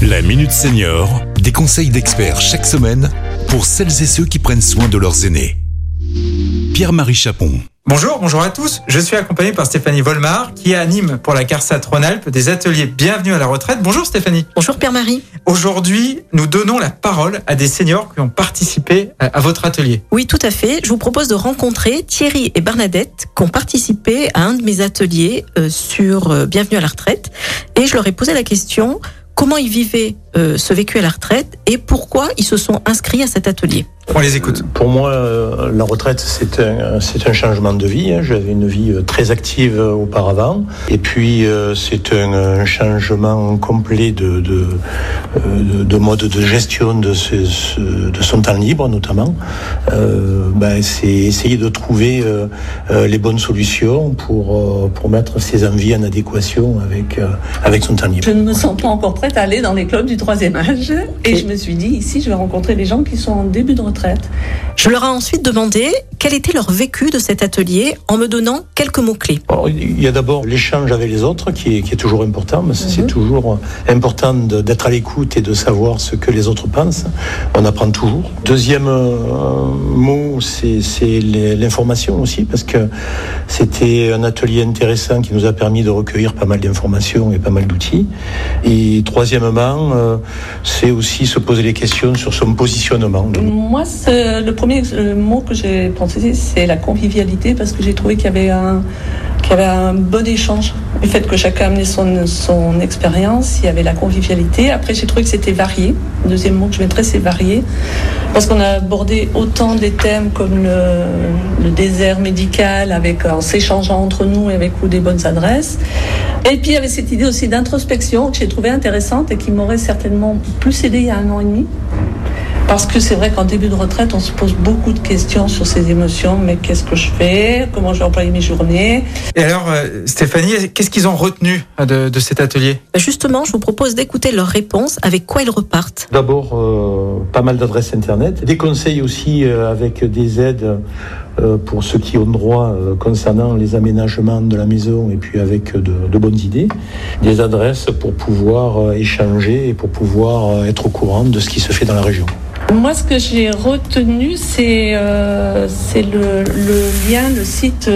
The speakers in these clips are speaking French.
La Minute Sénior, des conseils d'experts chaque semaine pour celles et ceux qui prennent soin de leurs aînés. Pierre-Marie Chapon. Bonjour à tous. Je suis accompagné par Stéphanie Volmar qui anime pour la CARSAT Rhône-Alpes des ateliers Bienvenue à la retraite. Bonjour Stéphanie. Bonjour Pierre-Marie. Aujourd'hui, nous donnons la parole à des seniors qui ont participé à votre atelier. Oui, tout à fait. Je vous propose de rencontrer Thierry et Bernadette qui ont participé à un de mes ateliers sur Bienvenue à la retraite. Et je leur ai posé la question, comment ils vivaient ce vécu à la retraite et pourquoi ils se sont inscrits à cet atelier. On les écoute. Pour moi, la retraite, c'est un changement de vie. J'avais une vie très active auparavant. Et puis, c'est un changement complet de mode de gestion de son temps libre, notamment. C'est essayer de trouver les bonnes solutions pour mettre ses envies en adéquation avec son temps libre. Je ne me sens pas encore prête à aller dans les clubs du troisième âge. Et je me suis dit, ici, je vais rencontrer des gens qui sont en début de retraite. Je leur ai ensuite demandé quel était leur vécu de cet atelier en me donnant quelques mots-clés. Alors, il y a d'abord l'échange avec les autres qui est toujours important. C'est toujours important d'être à l'écoute et de savoir ce que les autres pensent. On apprend toujours. Deuxième mot, c'est l'information aussi, parce que c'était un atelier intéressant qui nous a permis de recueillir pas mal d'informations et pas mal d'outils. Et troisièmement, c'est aussi se poser les questions sur son positionnement. Moi, le premier mot que j'ai pensé, c'est la convivialité, parce que j'ai trouvé qu'il y avait un bon échange. Du fait que chacun amenait son expérience, il y avait la convivialité. Après, j'ai trouvé que c'était varié. Le deuxième mot que je mettrais, c'est varié. Parce qu'on a abordé autant des thèmes comme le désert médical, en s'échangeant entre nous et avec des bonnes adresses. Et puis, il y avait cette idée aussi d'introspection que j'ai trouvée intéressante et qui m'aurait certainement plus aidée il y a 1 an et demi. Parce que c'est vrai qu'en début de retraite, on se pose beaucoup de questions sur ses émotions. Mais qu'est-ce que je fais ? Comment je vais employer mes journées ? Et alors, Stéphanie, qu'est-ce qu'ils ont retenu de cet atelier ? Justement, je vous propose d'écouter leurs réponses, avec quoi ils repartent. D'abord, pas mal d'adresses Internet. Des conseils aussi avec des aides pour ceux qui ont droit concernant les aménagements de la maison et puis avec de bonnes idées. Des adresses pour pouvoir échanger et pour pouvoir être au courant de ce qui se fait dans la région. Moi, ce que j'ai retenu, c'est le lien, le site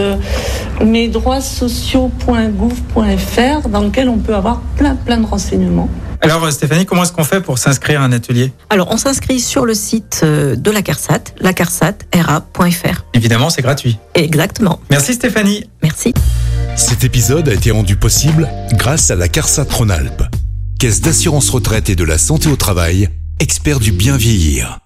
mesdroitssociaux.gouv.fr dans lequel on peut avoir plein de renseignements. Alors Stéphanie, comment est-ce qu'on fait pour s'inscrire à un atelier ? Alors, on s'inscrit sur le site de la CARSAT, lacarsat.ra.fr. Évidemment, c'est gratuit. Exactement. Merci Stéphanie. Merci. Cet épisode a été rendu possible grâce à la CARSAT Rhône-Alpes, Caisse d'assurance retraite et de la santé au travail, expert du bien vieillir.